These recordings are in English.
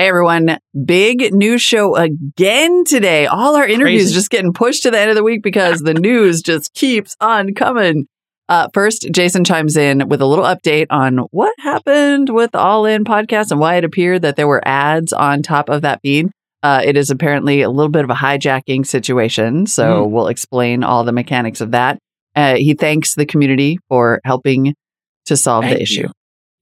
Hey, everyone. Big news show again today. All our interviews just getting pushed to the end of the week because the news just keeps on coming. First, Jason chimes in with a little update on what happened with All In Podcast and why it appeared that there were ads on top of that feed. It is apparently a little bit of a hijacking situation, so we'll explain all the mechanics of that. He thanks the community for helping to solve the issue.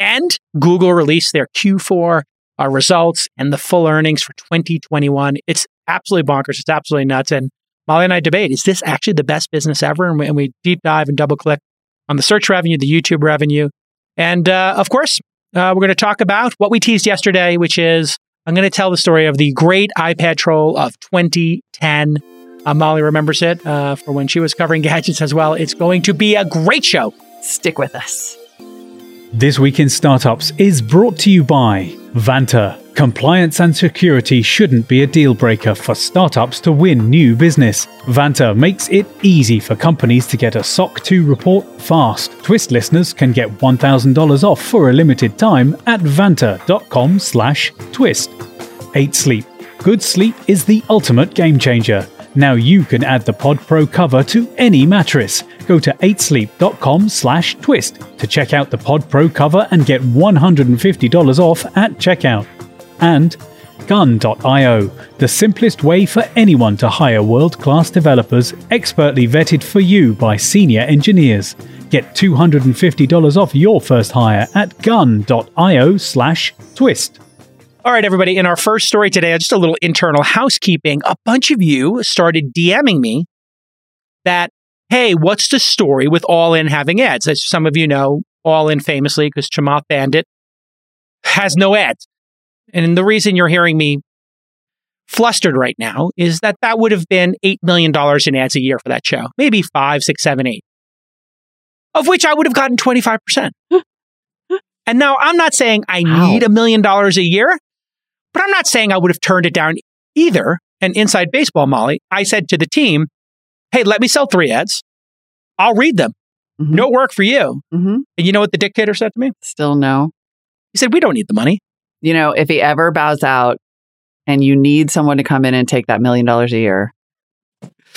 And Google released their Q4 results and the full earnings for 2021. It's absolutely bonkers. It's absolutely nuts. And Molly and I debate, is this actually the best business ever? And we deep dive and double click on the search revenue, the YouTube revenue. And of course, we're going to talk about what we teased yesterday, which is I'm going to tell the story of the great iPad troll of 2010. Molly remembers it for when she was covering gadgets as well. It's going to be a great show. Stick with us. This Week in Startups is brought to you by Vanta. Compliance and security shouldn't be a deal breaker for startups to win new business. Vanta makes it easy for companies to get a SOC 2 report fast. Twist listeners can get $1,000 off for a limited time at vanta.com/twist. 8sleep. Good sleep is the ultimate game changer. Now you can add the Pod Pro cover to any mattress. Go to 8sleep.com/twist to check out the Pod Pro cover and get $150 off at checkout. And gun.io, the simplest way for anyone to hire world-class developers, expertly vetted for you by senior engineers. Get $250 off your first hire at gun.io/twist. All right, everybody, in our first story today, just a little internal housekeeping. A bunch of you started DMing me that, hey, what's the story with All In having ads? As some of you know, All In famously, because Chamath Bandit has no ads. And the reason you're hearing me flustered right now is that that would have been $8 million in ads a year for that show. Maybe 5, 6, 7, 8. Of which I would have gotten 25%. And now I'm not saying I need $1 million a year. But I'm not saying I would have turned it down either. And inside baseball, Molly, I said to the team, hey, let me sell 3 ads. I'll read them. Mm-hmm. No work for you. Mm-hmm. And you know what the dictator said to me? Still no. He said, we don't need the money. You know, if he ever bows out and you need someone to come in and take that $1 million a year,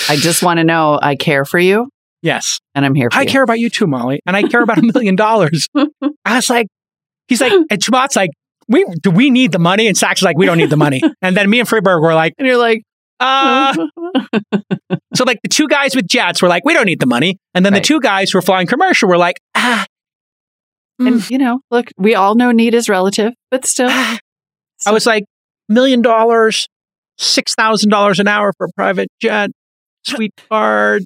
I just want to know I care for you. Yes. And I'm here for you. I care about you too, Molly. And I care about $1 million. I was like, he's like, and Chamath's like, do we need the money? And Sachs is like, we don't need the money. And then me and Freeberg were like, and you're like, So like the 2 guys with jets were like, we don't need the money. And then the 2 guys who were flying commercial were like, And you know, look, we all know need is relative, but still. I was like, $1 million, $6,000 an hour for a private jet, sweet card,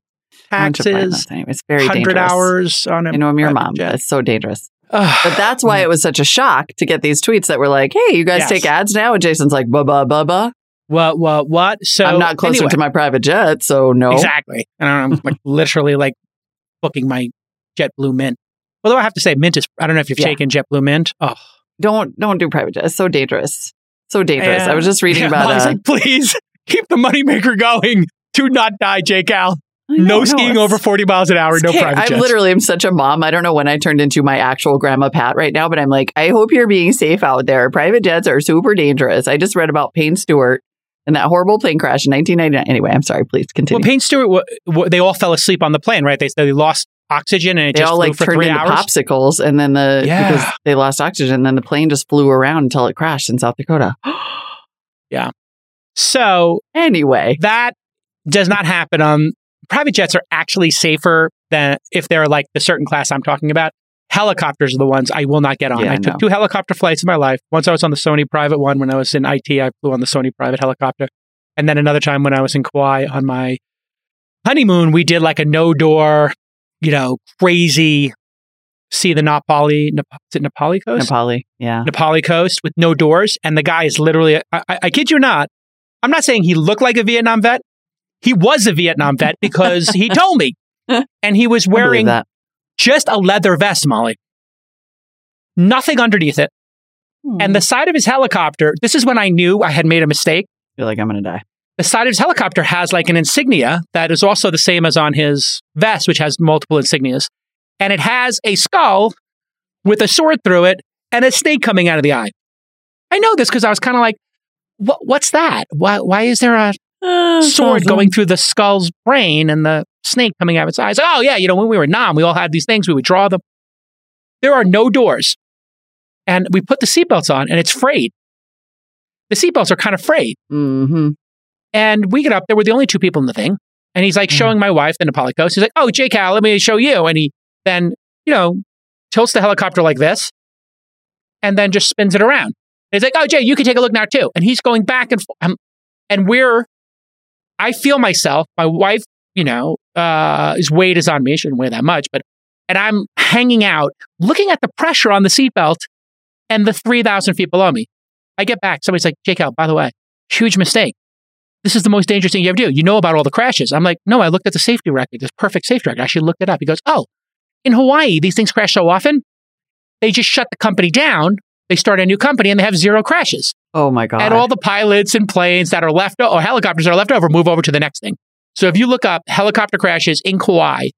taxes, 100 hours on a private jet. You know, I'm your mom. It's so dangerous. But that's why it was such a shock to get these tweets that were like, hey, you guys take ads now? And Jason's like, ba-ba-ba-ba. What? So I'm not closer to my private jet, so no. Exactly. And I'm like, literally like booking my JetBlue Mint. Although I have to say, Mint is, I don't know if you've taken JetBlue Mint. Oh, Don't do private jet. It's so dangerous. So dangerous. I was just reading about it. I was like, please keep the moneymaker going. Do not die, J-Cal. No skiing over 40 miles an hour, no private jets. I literally am such a mom. I don't know when I turned into my actual grandma Pat right now, but I'm like, I hope you're being safe out there. Private jets are super dangerous. I just read about Payne Stewart and that horrible plane crash in 1999. Anyway, I'm sorry. Please continue. Well, Payne Stewart, they all fell asleep on the plane, right? They lost oxygen and it just flew like, for 3 hours. They all turned into popsicles and then because they lost oxygen and then the plane just flew around until it crashed in South Dakota. Yeah. So anyway, that does not happen on... Private jets are actually safer than if they're like the certain class I'm talking about. Helicopters are the ones I will not get on. I took 2 helicopter flights in my life. Once I was on the Sony private one. When I was in IT, I flew on the Sony private helicopter. And then another time when I was in Kauai on my honeymoon, we did like a no-door, crazy, see the Nepali coast? Nepali, yeah. Nepali coast with no doors. And the guy is literally, I kid you not, I'm not saying he looked like a Vietnam vet. He was a Vietnam vet because he told me. And he was wearing just a leather vest, Molly. Nothing underneath it. And the side of his helicopter, this is when I knew I had made a mistake. I feel like I'm going to die. The side of his helicopter has like an insignia that is also the same as on his vest, which has multiple insignias. And it has a skull with a sword through it and a snake coming out of the eye. I know this because I was kind of like, what's that? Why is there a sword going through the skull's brain and the snake coming out of its eyes? Oh, yeah, you know, when we were Nam, we all had these things. We would draw them. There are no doors. And we put the seatbelts on, and it's frayed. The seatbelts are kind of frayed. Mm-hmm. And we get up there. We're the only two people in the thing. And he's like showing my wife the Nepali coast. He's like, oh, J-Cal, let me show you. And he then, you know, tilts the helicopter like this and then just spins it around. And he's like, oh, Jay, you can take a look now too. And he's going back and forth. And I feel myself, my wife, you know, his weight is on me. She shouldn't weigh that much, and I'm hanging out, looking at the pressure on the seatbelt and the 3,000 feet below me. I get back. Somebody's like, J-Cal, by the way, huge mistake. This is the most dangerous thing you ever do. You know about all the crashes. I'm like, no, I looked at the safety record, this perfect safety record. I actually looked it up. He goes, oh, in Hawaii, these things crash so often, they just shut the company down. They start a new company and they have zero crashes. Oh my God. And all the pilots and planes that are left or helicopters that are left over move over to the next thing. So if you look up helicopter crashes in Kauai,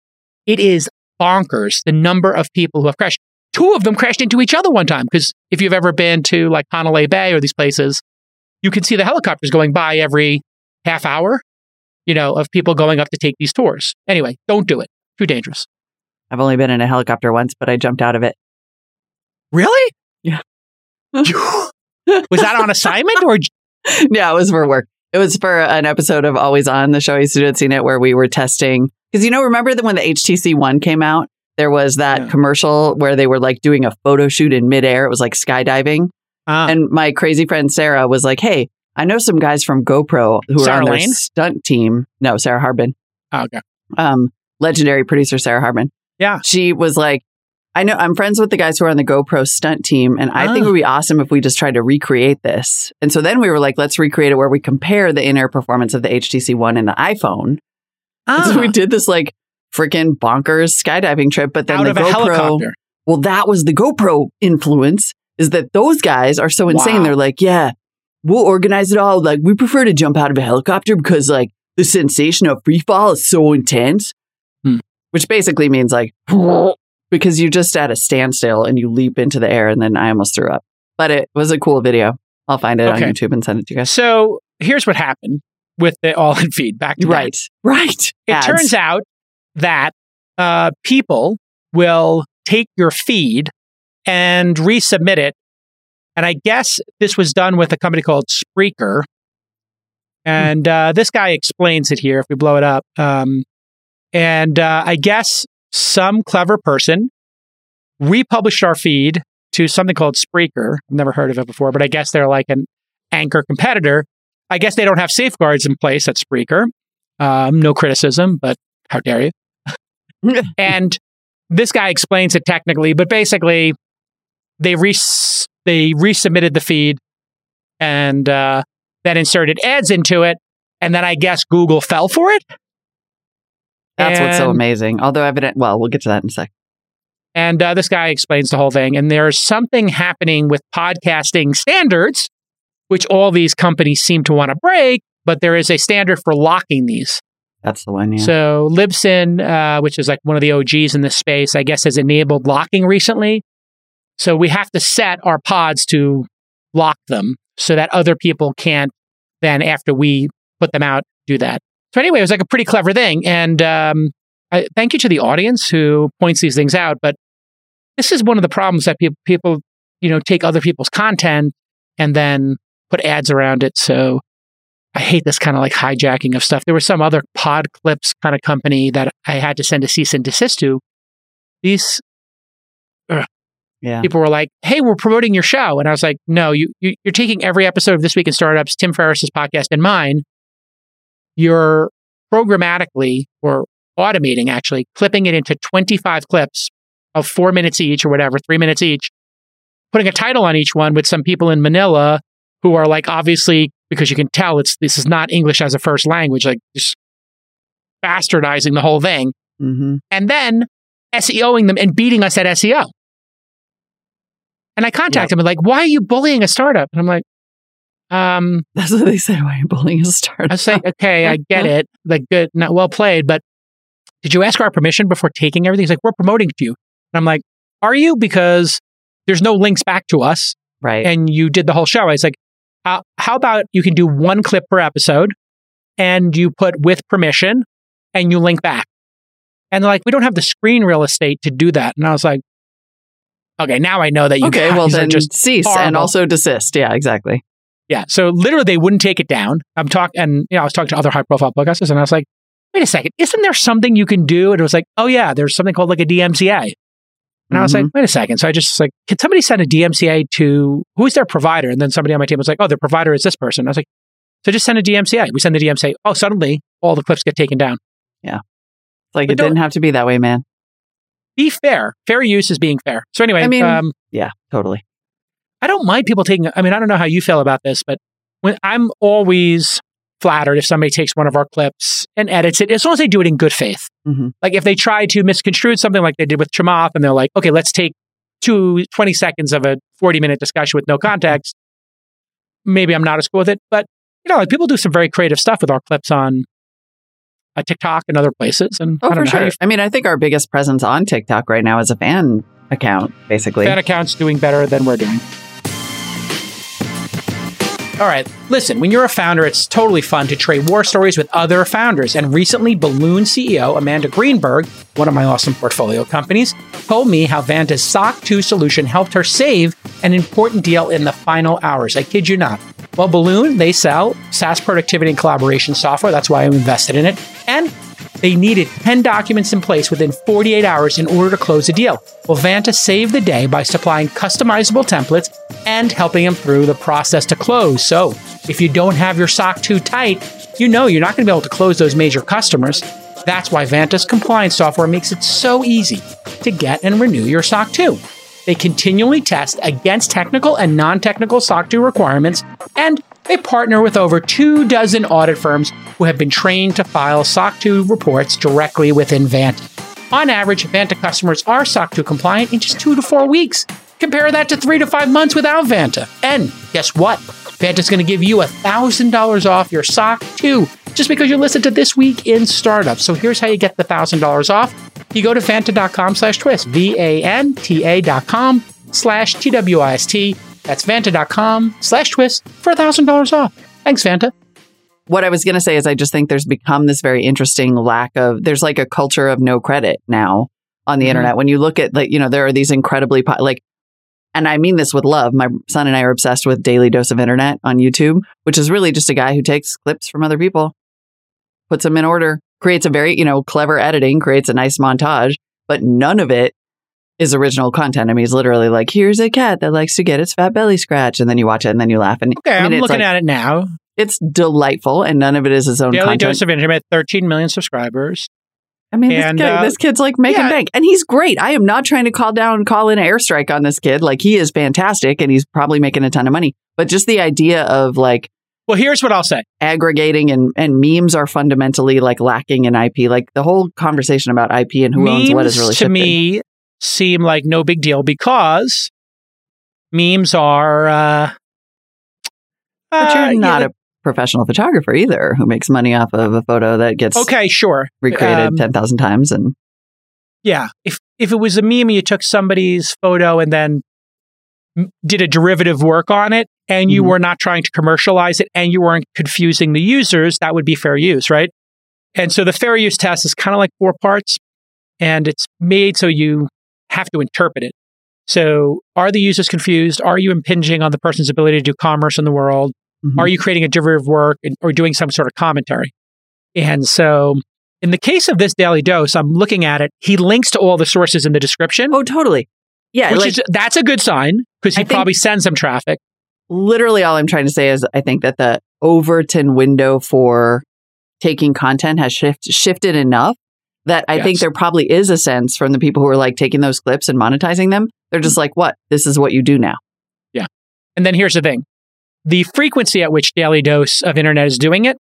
it is bonkers the number of people who have crashed. Two of them crashed into each other one time because if you've ever been to like Honolulu Bay or these places, you can see the helicopters going by every half hour, you know, of people going up to take these tours. Anyway, don't do it. Too dangerous. I've only been in a helicopter once, but I jumped out of it. Really? Yeah. Was that on assignment or? Yeah, it was for work. It was for an episode of Always On, the show I used to do at CNET where we were testing. Because, you know, remember when the HTC One came out, there was that commercial where they were like doing a photo shoot in midair. It was like skydiving. And my crazy friend Sarah was like, hey, I know some guys from GoPro who are on their stunt team. No, Sarah Harbin. Oh, okay. Legendary producer Sarah Harbin. Yeah. She was like, I know I'm friends with the guys who are on the GoPro stunt team, and I think it would be awesome if we just tried to recreate this. And so then we were like, let's recreate it where we compare the in-air performance of the HTC One and the iPhone. And so we did this like freaking bonkers skydiving trip, but then the GoPro. Well, that was the GoPro influence, is that those guys are so insane. Wow. They're like, yeah, we'll organize it all. Like, we prefer to jump out of a helicopter because like the sensation of free fall is so intense, which basically means like, because you're just at a standstill and you leap into the air, and then I almost threw up. But it was a cool video. I'll find it on YouTube and send it to you guys. So here's what happened with the All In feed back to Right. It turns out that people will take your feed and resubmit it. And I guess this was done with a company called Spreaker. And this guy explains it here if we blow it up. I guess some clever person republished our feed to something called Spreaker. I've never heard of it before, but I guess they're like an Anchor competitor. I guess they don't have safeguards in place at Spreaker. No criticism, but how dare you? And this guy explains it technically, but basically they resubmitted the feed and then inserted ads into it. And then I guess Google fell for it. That's what's so amazing. Although evident, well, we'll get to that in a sec. And this guy explains the whole thing. And there's something happening with podcasting standards, which all these companies seem to want to break, but there is a standard for locking these. That's the one, yeah. So Libsyn, which is like one of the OGs in this space, I guess has enabled locking recently. So we have to set our pods to lock them so that other people can't then, after we put them out, do that. So anyway, it was like a pretty clever thing. And thank you to the audience who points these things out. But this is one of the problems that people, you know, take other people's content and then put ads around it. So I hate this kind of like hijacking of stuff. There was some other pod clips kind of company that I had to send a cease and desist to. These people were like, hey, we're promoting your show. And I was like, no, you're taking every episode of This Week in Startups, Tim Ferriss's podcast and mine. You're programmatically or automating, actually, clipping it into 25 clips of 4 minutes each or whatever, 3 minutes each, putting a title on each one with some people in Manila who are like, obviously, because you can tell this is not English as a first language, like just bastardizing the whole thing. Mm-hmm. And then SEOing them and beating us at SEO. And I contact them and like, why are you bullying a startup? And I'm like, that's what they say. Why you're bullying a startup? I say, okay, I get it. Like, good, not well played. But did you ask our permission before taking everything? He's like, we're promoting to you. And I'm like, are you? Because there's no links back to us. Right. And you did the whole show. I was like, how about you can do one clip per episode and you put with permission and you link back. And they're like, we don't have the screen real estate to do that. And I was like, okay, now I know that you guys well, then just cease horrible. And also desist. Yeah, exactly. Yeah. So literally they wouldn't take it down. I was talking to other high profile podcasters and I was like, wait a second, isn't there something you can do? And it was like, oh yeah, there's something called like a DMCA. And I was like, wait a second. So I just like, can somebody send a DMCA to who's their provider? And then somebody on my team was like, oh, their provider is this person. And I was like, so just send a DMCA. We send the DMCA. Oh, suddenly all the clips get taken down. Yeah. Like, it didn't have to be that way, man. Be fair. Fair use is being fair. So anyway, I mean, yeah, totally. I don't mind people taking, I mean, I don't know how you feel about this, but when I'm always flattered if somebody takes one of our clips and edits it, as long as they do it in good faith. Mm-hmm. Like if they try to misconstrue something like they did with Chamath and they're like, okay, let's take 20 seconds of a 40-minute discussion with no context. Maybe I'm not as cool with it, but you know, like people do some very creative stuff with our clips on TikTok and other places. And oh, I don't know, sure. I mean, I think our biggest presence on TikTok right now is a fan account, basically. Fan account's doing better than we're doing. All right. Listen, when you're a founder, it's totally fun to trade war stories with other founders. And recently, Balloon CEO Amanda Greenberg, one of my awesome portfolio companies, told me how Vanta's SOC 2 solution helped her save an important deal in the final hours. I kid you not. Well, Balloon, they sell SaaS productivity and collaboration software. That's why I'm invested in it. And they needed 10 documents in place within 48 hours in order to close a deal. Well, Vanta saved the day by supplying customizable templates and helping them through the process to close. So if you don't have your SOC 2 tight, you know you're not going to be able to close those major customers. That's why Vanta's compliance software makes it so easy to get and renew your SOC 2. They continually test against technical and non-technical SOC 2 requirements, and they partner with over 24 audit firms who have been trained to file SOC 2 reports directly within Vanta. On average, Vanta customers are SOC 2 compliant in just 2 to 4 weeks. Compare that to 3 to 5 months without Vanta. And guess what? Vanta's going to give you $1,000 off your SOC 2 just because you listened to This Week in Startups. So here's how you get the $1,000 off. You go to Vanta.com/twist, Vanta.com/TWIST. That's Vanta.com/twist for $1,000 off. Thanks, Vanta. What I was going to say is I just think there's become this very interesting there's like a culture of no credit now on the internet. When you look at like, you know, there are these incredibly and I mean this with love. My son and I are obsessed with Daily Dose of Internet on YouTube, which is really just a guy who takes clips from other people, puts them in order, creates a very, you know, clever editing, creates a nice montage, but none of it is original content. I mean, it's literally like, here's a cat that likes to get its fat belly scratched, and then you watch it and then you laugh. And okay, I mean, I'm looking at it now. It's delightful, and none of it is its own content. Daily Dose of Internet, 13 million subscribers. I mean, this kid's like making bank, and he's great. I am not trying to call in an airstrike on this kid. Like, he is fantastic, and he's probably making a ton of money. But just the idea of like, well, here's what I'll say. Aggregating and memes are fundamentally like lacking in IP. Like the whole conversation about IP and who owns what is really shifting. Memes to me seem like no big deal because memes are... but you're not a professional photographer either who makes money off of a photo that gets recreated 10,000 times. And yeah. If it was a meme, you took somebody's photo and then did a derivative work on it, and you were not trying to commercialize it, and you weren't confusing the users, that would be fair use, right? And so the fair use test is kind of like 4 parts, and it's made so you have to interpret it. So are the users confused? Are you impinging on the person's ability to do commerce in the world? Are you creating a derivative work or doing some sort of commentary? And so in the case of this Daily Dose, I'm looking at it. He links to all the sources in the description. Oh, totally. Yeah. Which is, that's a good sign because he probably sends some traffic. Literally all I'm trying to say is I think that the Overton window for taking content has shifted enough that I think there probably is a sense from the people who are like taking those clips and monetizing them. They're just like, what? This is what you do now. Yeah. And then here's the thing. The frequency at which Daily Dose of Internet is doing it,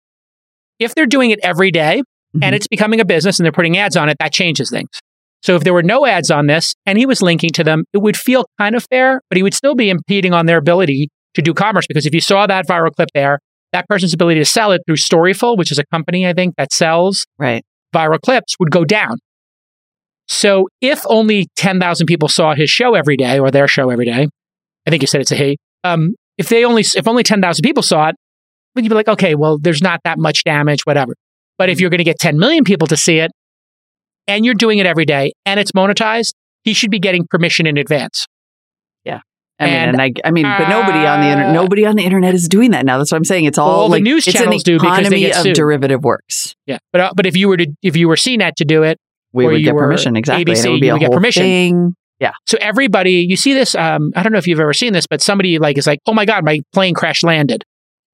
if they're doing it every day and it's becoming a business and they're putting ads on it, that changes things. So if there were no ads on this and he was linking to them, it would feel kind of fair, but he would still be impeding on their ability to do commerce, because if you saw that viral clip there, that person's ability to sell it through Storyful, which is a company, I think, that sells viral clips, would go down. So if only 10,000 people saw his show every day or their show every day, I think you said it's a he, If only 10,000 people saw it, you'd be like, okay, well, there's not that much damage, whatever. But if you're going to get 10 million people to see it, and you're doing it every day, and it's monetized, he should be getting permission in advance. Yeah. But nobody on the internet is doing that now. That's what I'm saying. It's all like, the news channels do because they get sued. It's an economy of derivative works. Yeah, but if you were CNET to do it, we would get permission. Exactly, ABC, and it would be a whole thing. Yeah. So everybody, you see this. I don't know if you've ever seen this, but somebody is like, "Oh my God, my plane crash landed,"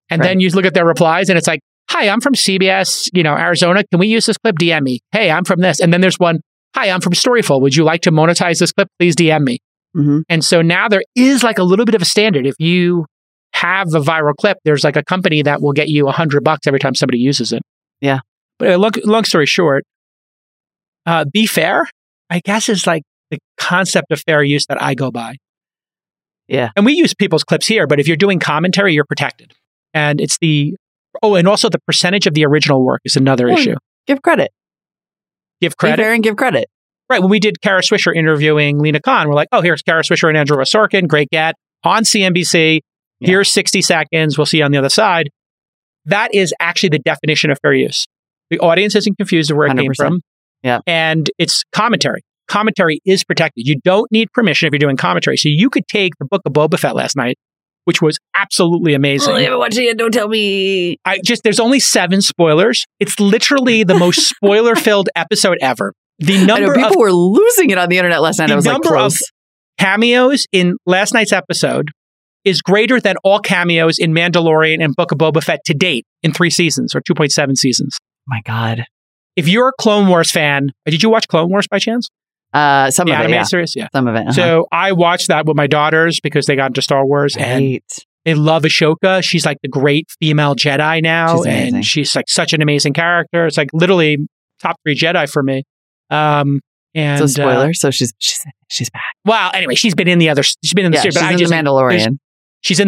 and then you look at their replies, and it's like, "Hi, I'm from CBS, Arizona. Can we use this clip? DM me. Hey, I'm from this." And then there's one, "Hi, I'm from Storyful. Would you like to monetize this clip? Please DM me." Mm-hmm. And so now there is like a little bit of a standard. If you have a viral clip, there's like a company that will get you $100 every time somebody uses it. Yeah. But long story short, be fair, I guess, is like the concept of fair use that I go by. Yeah. And we use people's clips here, but if you're doing commentary, you're protected. And it's and also the percentage of the original work is another issue. Give credit. Be fair and give credit. Right, when we did Kara Swisher interviewing Lena Khan, we're like, oh, here's Kara Swisher and Angela Sorkin, great get, on CNBC, here's 60 seconds, we'll see you on the other side. That is actually the definition of fair use. The audience isn't confused of where it 100%. Came from. Yeah. And it's commentary. Commentary is protected. You don't need permission if you're doing commentary. So you could take the book of Boba Fett last night, which was absolutely amazing. I haven't watched it yet. Don't tell me. There's only 7 spoilers. It's literally the most spoiler-filled episode ever. People were losing it on the internet last night. I was like, close. The number of cameos in last night's episode is greater than all cameos in Mandalorian and Book of Boba Fett to date in 3 seasons or 2.7 seasons. My God. If you're a Clone Wars fan, did you watch Clone Wars by chance? Some of it, animated series? Yeah. Some of it. Uh-huh. So I watched that with my daughters because they got into Star Wars and they love Ashoka. She's like the great female Jedi now. She's like such an amazing character. It's like literally top 3 Jedi for me. And it's a spoiler. So she's back. Well, anyway, she's been in the series. But she's in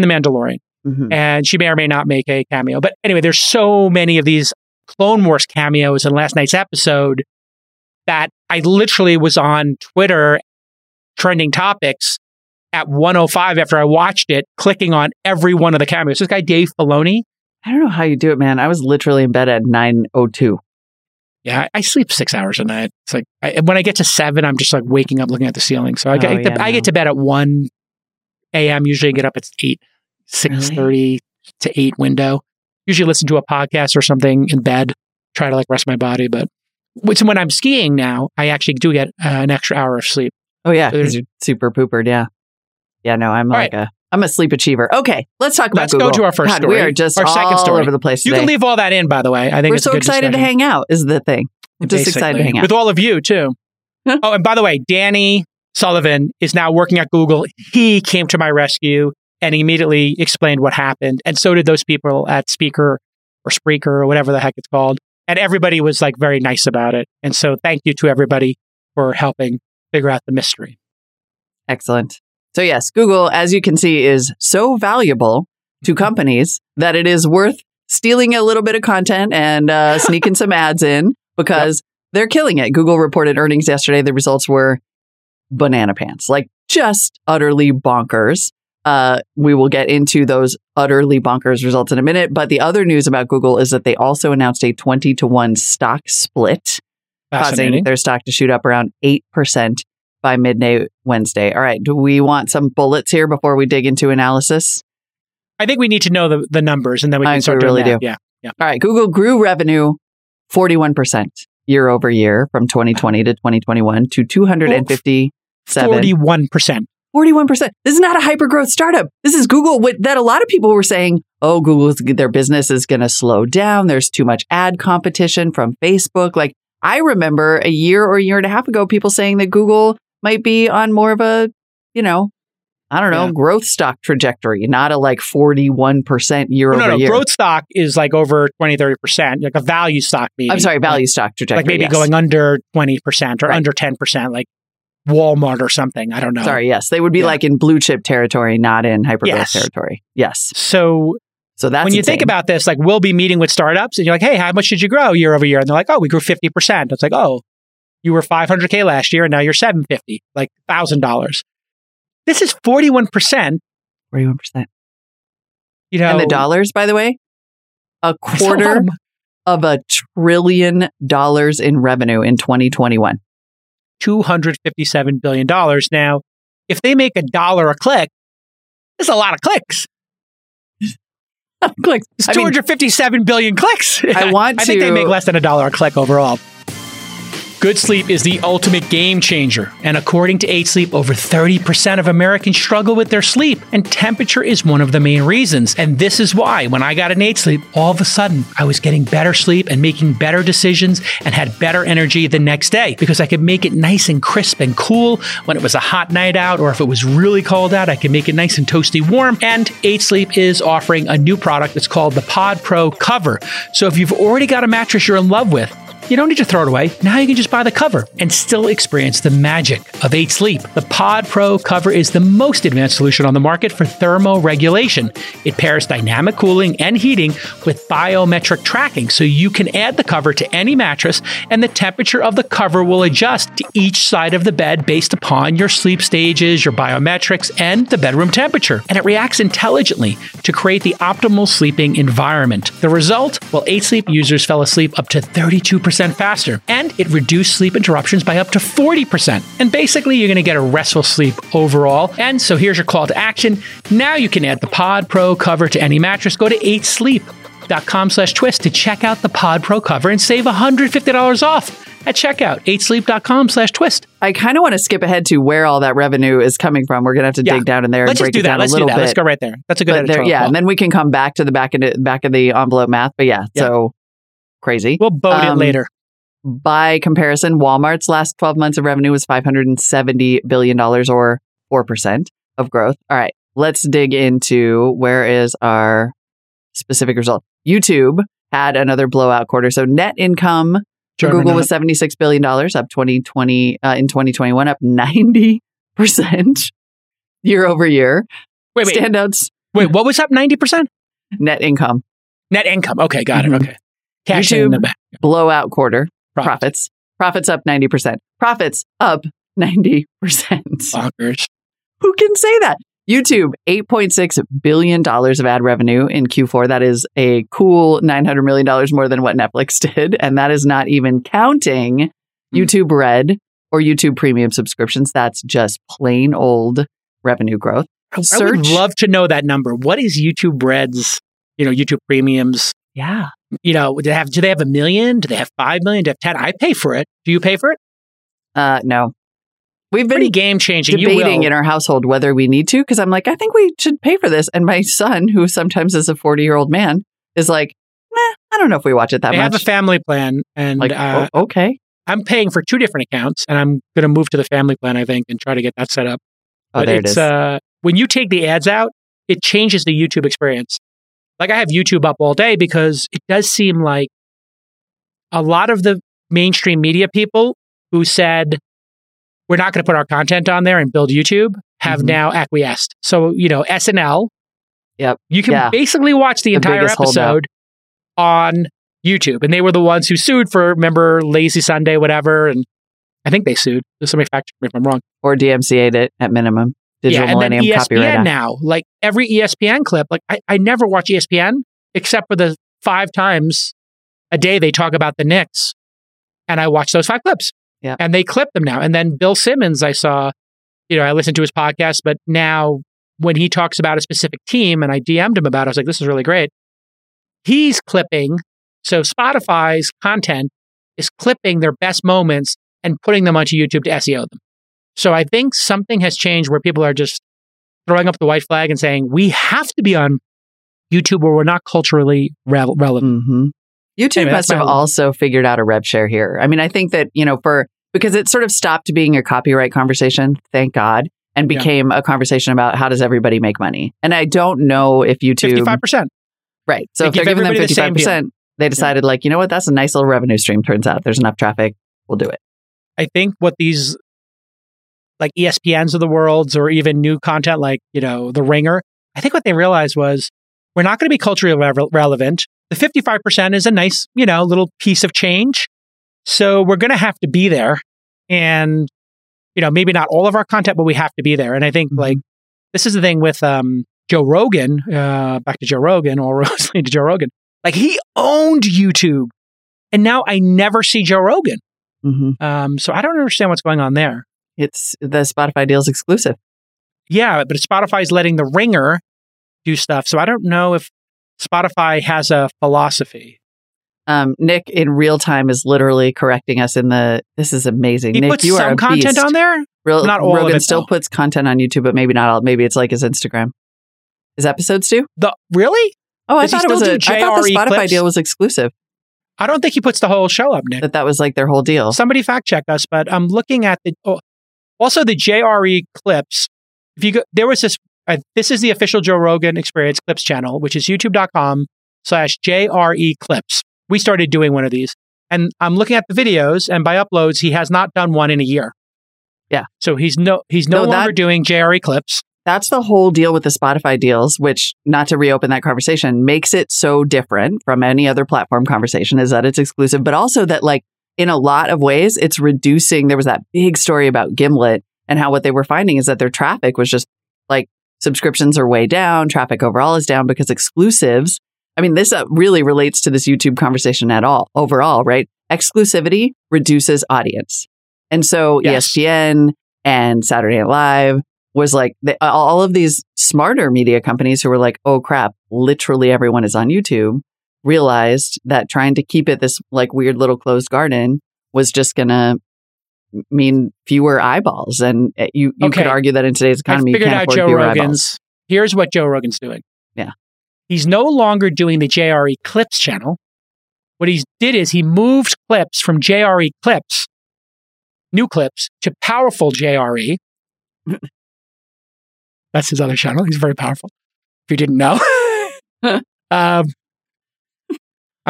the Mandalorian, mm-hmm. and she may or may not make a cameo. But anyway, there's so many of these Clone Wars cameos in last night's episode that I literally was on Twitter trending topics at 1:05 after I watched it, clicking on every one of the cameos. This guy Dave Filoni. I don't know how you do it, man. I was literally in bed at 9:02. Yeah, I sleep 6 hours a night. It's like when I get to 7, I'm just like waking up looking at the ceiling. So I get to bed at 1 a.m. Usually get up at 6:30 to 8 window. Usually listen to a podcast or something in bed, try to like rest my body. But when I'm skiing now, I actually do get an extra hour of sleep. Oh yeah, because you're super poopered. Yeah, yeah. No, I'm a sleep achiever. Okay, let's talk about Google. Let's go to our first story. We are just all over the place today. You can leave all that in, by the way. I think we're so excited to hang out is the thing. I'm just excited to hang out. With all of you, too. Oh, and by the way, Danny Sullivan is now working at Google. He came to my rescue and immediately explained what happened. And so did those people at Spreaker or whatever the heck it's called. And everybody was like very nice about it. And so thank you to everybody for helping figure out the mystery. Excellent. So yes, Google, as you can see, is so valuable to companies that it is worth stealing a little bit of content and sneaking some ads in because they're killing it. Google reported earnings yesterday. The results were banana pants, like just utterly bonkers. We will get into those utterly bonkers results in a minute. But the other news about Google is that they also announced a 20-to-1 stock split, causing their stock to shoot up around 8%. By midday Wednesday. All right. Do we want some bullets here before we dig into analysis? I think we need to know the numbers and then we can start doing that. Do. Yeah. All right. Google grew revenue 41% year over year from 2020 to 2021 to 257. 41%. This is not a hyper growth startup. This is Google that a lot of people were saying, oh, their business is going to slow down. There's too much ad competition from Facebook. Like I remember a year or a year and a half ago, people saying that Google might be on more of a, growth stock trajectory, not a like 41% year over year. Growth stock is like over 20, 30%, like a value stock. Maybe. I'm sorry, value stock trajectory. Like maybe going under 20% or under 10%, like Walmart or something. I don't know. Sorry, yes. They would be like in blue chip territory, not in hyper growth territory. Yes. So that's when you think about this, like we'll be meeting with startups and you're like, hey, how much did you grow year over year? And they're like, oh, we grew 50%. It's like, oh, you were $500K last year and now you're $750, like $1,000. This is 41%. 41%. You know, and the dollars, by the way, $250 billion in revenue in 2021. $257 billion. Now, if they make $1 a click, there's a lot of clicks. Clicks. It's 257 billion clicks. I think they make less than $1 a click overall. Good sleep is the ultimate game changer. And according to 8sleep, over 30% of Americans struggle with their sleep. And temperature is one of the main reasons. And this is why when I got an 8sleep, all of a sudden I was getting better sleep and making better decisions and had better energy the next day because I could make it nice and crisp and cool when it was a hot night out, or if it was really cold out, I could make it nice and toasty warm. And 8sleep is offering a new product. It's called the Pod Pro Cover. So if you've already got a mattress you're in love with, you don't need to throw it away. Now you can just buy the cover and still experience the magic of 8sleep. The Pod Pro cover is the most advanced solution on the market for thermoregulation. It pairs dynamic cooling and heating with biometric tracking, so you can add the cover to any mattress and the temperature of the cover will adjust to each side of the bed based upon your sleep stages, your biometrics, and the bedroom temperature. And it reacts intelligently to create the optimal sleeping environment. The result? Well, 8sleep users fell asleep up to 32% faster, and it reduced sleep interruptions by up to 40%. And basically, you're going to get a restful sleep overall. And so here's your call to action. Now you can add the Pod Pro cover to any mattress. Go to 8sleep.com/twist to check out the Pod Pro cover and save $150 off at checkout. 8sleep.com/twist. I kind of want to skip ahead to where all that revenue is coming from. We're going to have to dig down in there and break it down a little bit. Let's go right there. That's a good editorial. Yeah, and then we can come back to the back of the envelope math. But so crazy. We'll boat it later. By comparison, Walmart's last 12 months of revenue was $570 billion or 4% of growth. All right, let's dig into where is our specific result. YouTube had another blowout quarter. So net income for Google was $76 billion, up 2021, up 90% year over year. Wait. Standouts. Wait, what was up 90%? Net income. Net income. Okay, got it. Okay. Cash in the back. Blowout quarter. Profits up 90%. Profits up 90%. Bonkers. Who can say that? YouTube, $8.6 billion of ad revenue in Q4. That is a cool $900 million more than what Netflix did. And that is not even counting YouTube Red or YouTube Premium subscriptions. That's just plain old revenue growth. I would love to know that number. What is YouTube Red's, YouTube Premium's? Yeah. Do they have 1 million? Do they have 5 million? Do they have 10? I pay for it. Do you pay for it? No. We've been game-changing. Debating in our household whether we need to, because I'm like, I think we should pay for this. And my son, who sometimes is a 40-year-old man, is like, I don't know if we watch it that much. I have a family plan. And like, okay. I'm paying for 2 different accounts, and I'm going to move to the family plan, I think, and try to get that set up. Oh, but there it is. When you take the ads out, it changes the YouTube experience. Like, I have YouTube up all day because it does seem like a lot of the mainstream media people who said, we're not going to put our content on there and build YouTube, have now acquiesced. So, SNL, you can basically watch the entire episode on YouTube. And they were the ones who sued for, remember, Lazy Sunday, whatever. And I think they sued. There's somebody fact check me if I'm wrong. Or DMCA'd it at minimum. Digital Millennium and then ESPN copyright now, like every ESPN clip, like I never watch ESPN except for the 5 times a day they talk about the Knicks, and I watch those 5 clips. Yeah, and they clip them now. And then Bill Simmons, I saw, I listened to his podcast, but now when he talks about a specific team, and I DM'd him about it, I was like, this is really great. He's clipping, so Spotify's content is clipping their best moments and putting them onto YouTube to SEO them. So I think something has changed where people are just throwing up the white flag and saying, we have to be on YouTube or we're not culturally relevant. Mm-hmm. YouTube must have also figured out a rev share here. I mean, I think that, because it sort of stopped being a copyright conversation, thank God, and became a conversation about how does everybody make money. And I don't know if YouTube... 55%. Right. So if they're giving them 55%, they decided like, you know what, that's a nice little revenue stream. Turns out there's enough traffic. We'll do it. I think what these... like ESPNs of the worlds or even new content like, The Ringer. I think what they realized was we're not going to be culturally relevant. The 55% is a nice, little piece of change. So we're going to have to be there. And, maybe not all of our content, but we have to be there. And I think, this is the thing with Joe Rogan, back to Joe Rogan, or listening to Joe Rogan, like he owned YouTube, and now I never see Joe Rogan. Mm-hmm. So I don't understand what's going on there. It's the Spotify deal's exclusive. Yeah, but Spotify's letting the ringer do stuff. So I don't know if Spotify has a philosophy. Nick in real time is literally correcting us in the, this is amazing. He Nick, puts you some are a content beast. On there? Real, not all Rogan of it, still though. Puts content on YouTube, but maybe not all. Maybe it's like his Instagram. His episodes do? Really? Oh, I thought, I thought the Spotify clips? Deal was exclusive. I don't think he puts the whole show up, Nick. That was like their whole deal. Somebody fact check us, but I'm looking at the, also the JRE clips. If you go, there was this, this is the official Joe Rogan Experience Clips channel, which is youtube.com/JRE Clips. We started doing one of these, and I'm looking at the videos, and by uploads, he has not done one in a year. Yeah. So he's no longer doing JRE Clips. That's the whole deal with the Spotify deals, which, not to reopen that conversation, makes it so different from any other platform conversation, is that it's exclusive, but also that, like, in a lot of ways, it's reducing. There was that big story about Gimlet and how what they were finding is that their traffic was just, like, subscriptions are way down, traffic overall is down because exclusives. I mean, this really relates to this YouTube conversation at all, overall, right? Exclusivity reduces audience. And so yes. ESPN and Saturday Night Live was like, all of these smarter media companies who were like, oh crap, literally everyone is on YouTube, realized that trying to keep it this like weird little closed garden was just going to mean fewer eyeballs. And you could argue that in today's economy, you can't afford fewer eyeballs. Here's what Joe Rogan's doing. Yeah. He's no longer doing the JRE Clips channel. What he did is he moved clips from JRE Clips, new clips, to Powerful JRE. That's his other channel. He's very powerful. If you didn't know. I'm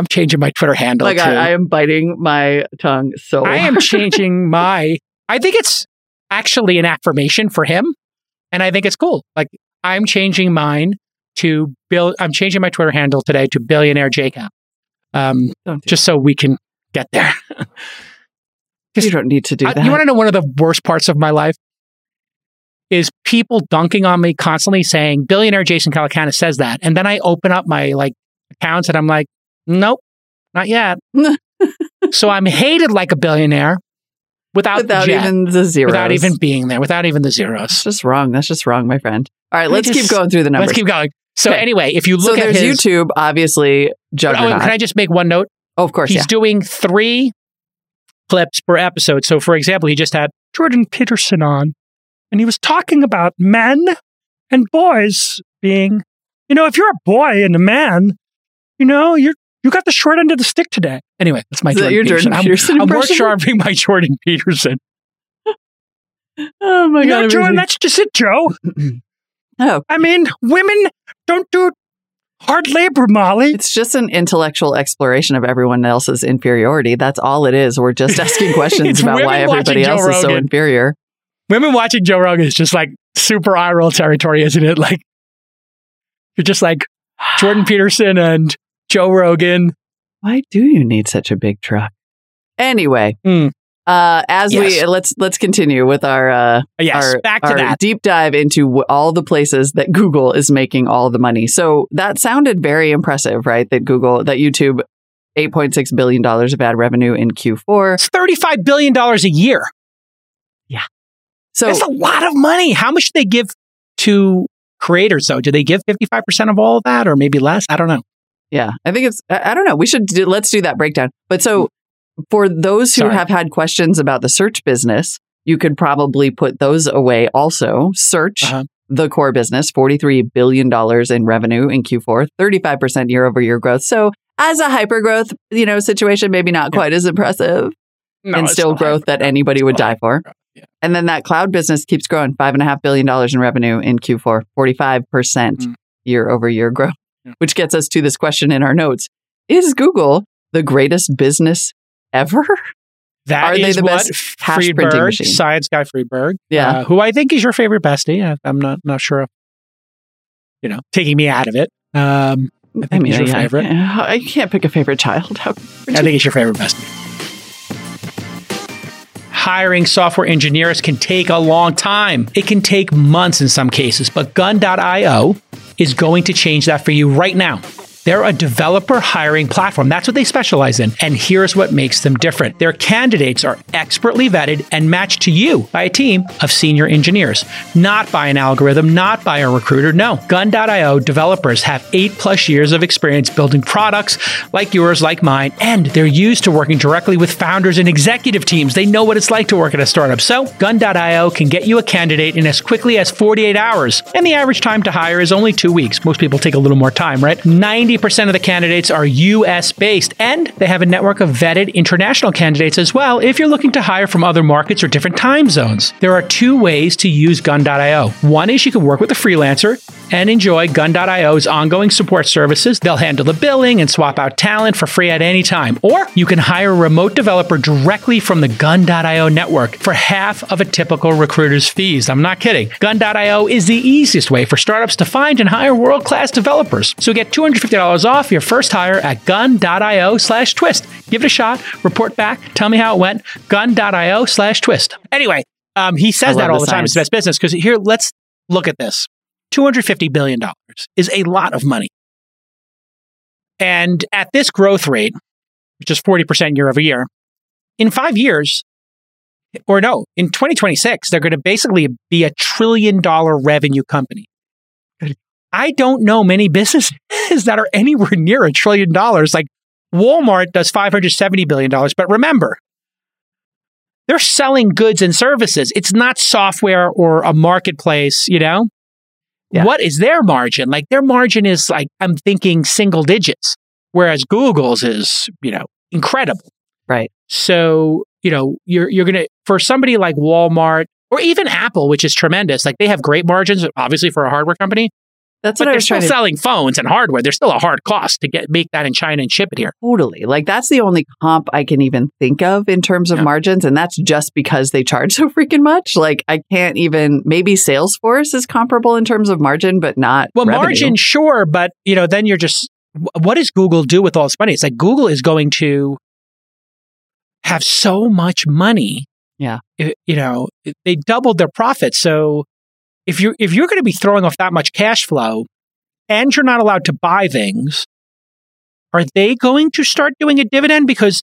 changing my Twitter handle. My God, I am biting my tongue so hard. I am changing my... I think it's actually an affirmation for him, and I think it's cool. Like, I'm changing mine to... I'm changing my Twitter handle today to Billionaire Jacob, just so we can get there. You don't need to do that. You want to know one of the worst parts of my life? Is people dunking on me constantly saying, Billionaire Jason Calacanis says that. And then I open up my like accounts and I'm like, nope, not yet. So I'm hated like a billionaire without even the zeros. Without even being there, without even the zeros. That's just wrong. That's just wrong, my friend. All right, let's keep going through the numbers. Let's keep going. So anyway, if you look at his... YouTube, obviously, juggernaut. Can I just make one note? Oh, of course, He's doing 3 clips per episode. So for example, he just had Jordan Peterson on, and he was talking about men and boys being, you know, if you're a boy and a man, you know, you got the short end of the stick today. Anyway, that's my Jordan Peterson. I'm more sharpening my Jordan Peterson. Oh my God, Jordan, that's just it, Joe. Oh, I mean, women don't do hard labor, Molly. It's just an intellectual exploration of everyone else's inferiority. That's all it is. We're just asking questions about why everybody else is so inferior. Women watching Joe Rogan is just like super eye roll territory, isn't it? Like, you're just like Jordan Peterson and Joe Rogan. Why do you need such a big truck? Anyway, let's continue with our deep dive into all the places that Google is making all the money. So that sounded very impressive, right? That YouTube, $8.6 billion of ad revenue in Q4. It's $35 billion a year. Yeah. So that's a lot of money. How much do they give to creators, though? Do they give 55% of all of that or maybe less? I don't know. Yeah, I think it's, I don't know. Let's do that breakdown. But so for those who have had questions about the search business, you could probably put those away also. Search, the core business, $43 billion in revenue in Q4, 35% year over year growth. So as a hypergrowth, you know, situation, maybe not quite as impressive, and still growth that anybody would die for. Yeah. And then that cloud business keeps growing, $5.5 billion in revenue in Q4, 45% year over year growth. Which gets us to this question in our notes. Is Google the greatest business ever? That is the best hash printing machine? Science guy Friedberg, who I think is your favorite bestie. I'm not sure, you know, taking me out of it. I think he's your favorite. I can't pick a favorite child. I think he's your favorite bestie. Hiring software engineers can take a long time. It can take months in some cases, but gun.io is going to change that for you right now. They're a developer hiring platform. That's what they specialize in. And here's what makes them different. Their candidates are expertly vetted and matched to you by a team of senior engineers, not by an algorithm, not by a recruiter. No, Gun.io developers have 8+ years of experience building products like yours, like mine, and they're used to working directly with founders and executive teams. They know what it's like to work at a startup. So Gun.io can get you a candidate in as quickly as 48 hours. And the average time to hire is only 2 weeks. Most people take a little more time, right? 90% of the candidates are US-based, and they have a network of vetted international candidates as well if you're looking to hire from other markets or different time zones. There are 2 ways to use Gun.io. One is you can work with a freelancer and enjoy Gun.io's ongoing support services. They'll handle the billing and swap out talent for free at any time. Or you can hire a remote developer directly from the Gun.io network for half of a typical recruiter's fees. I'm not kidding. Gun.io is the easiest way for startups to find and hire world-class developers. So get $250 off your first hire at gun.io/twist. Give it a shot. Report back. Tell me how it went. Gun.io/twist. Anyway, he says that all the time. It's the best business because here, let's look at this. $250 billion is a lot of money. And at this growth rate, which is 40% year over year, in 5 years, or no, in 2026, they're going to basically be $1 trillion revenue company. I don't know many businesses that are anywhere near $1 trillion. Like Walmart does $570 billion. But remember, they're selling goods and services. It's not software or a marketplace, you know? Yeah. What is their margin? Like their margin is like, I'm thinking single digits, whereas Google's is, you know, incredible. Right. So, you know, you're going to, for somebody like Walmart or even Apple, which is tremendous, like they have great margins, obviously for a hardware company. That's what I was trying to... They're still selling phones and hardware. There's still a hard cost to make that in China and ship it here. Totally. Like that's the only comp I can even think of in terms of margins. And that's just because they charge so freaking much. Like I can't even, maybe Salesforce is comparable in terms of margin, but not revenue. Margin, sure. But, you know, then you're just, what does Google do with all this money? It's like Google is going to have so much money. Yeah. You know, they doubled their profits. So, if you're going to be throwing off that much cash flow and you're not allowed to buy things, are they going to start doing a dividend? Because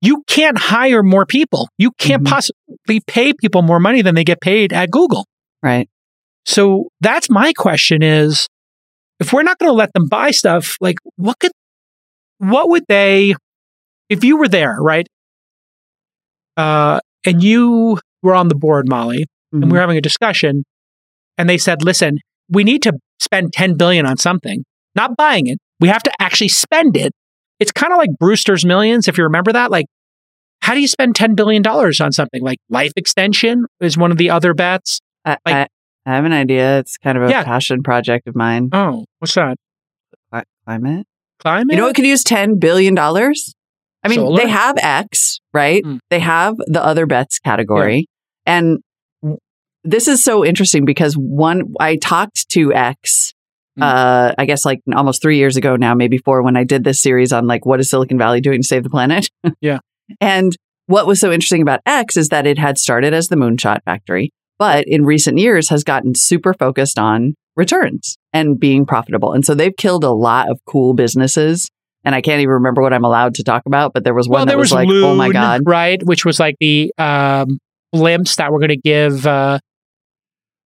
you can't hire more people. You can't possibly pay people more money than they get paid at Google. Right. So that's my question is, if we're not going to let them buy stuff, like what would they, if you were there, right? And you were on the board, Molly, and we were having a discussion. And they said, listen, we need to spend $10 billion on something, not buying it. We have to actually spend it. It's kind of like Brewster's Millions, if you remember that. Like, how do you spend $10 billion on something? Like life extension is one of the other bets. I have an idea. It's kind of a passion project of mine. Oh, what's that? Climate? Climate? You know what could use $10 billion? I mean, solar? They have X, right? They have the other bets category. Yeah. And this is so interesting because I talked to X, I guess like almost 3 years ago now, maybe 4, when I did this series on like, what is Silicon Valley doing to save the planet? Yeah. And what was so interesting about X is that it had started as the Moonshot Factory, but in recent years has gotten super focused on returns and being profitable. And so they've killed a lot of cool businesses. And I can't even remember what I'm allowed to talk about, but there was one that was like, Loon, oh my God. Right. Which was like the blimps that were going to give...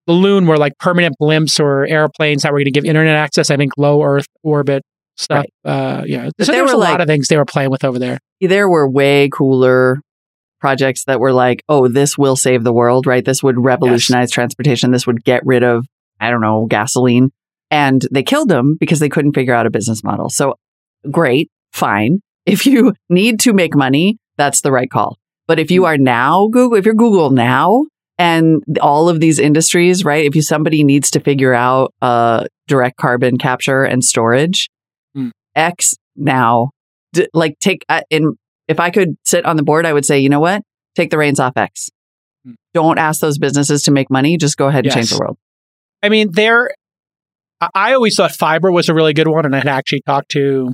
Balloon were like permanent blimps or airplanes that were going to give internet access, I think low Earth orbit stuff. Right. Yeah. So there were a lot of things they were playing with over there. There were way cooler projects that were like, oh, this will save the world, right? This would revolutionize transportation. This would get rid of, I don't know, gasoline. And they killed them because they couldn't figure out a business model. So great, fine. If you need to make money, that's the right call. But if you are now Google, if you're Google now, and all of these industries, right? If somebody needs to figure out direct carbon capture and storage, X now, if I could sit on the board, I would say, you know what? Take the reins off X. Don't ask those businesses to make money. Just go ahead and change the world. I mean, I always thought fiber was a really good one. And I actually talked to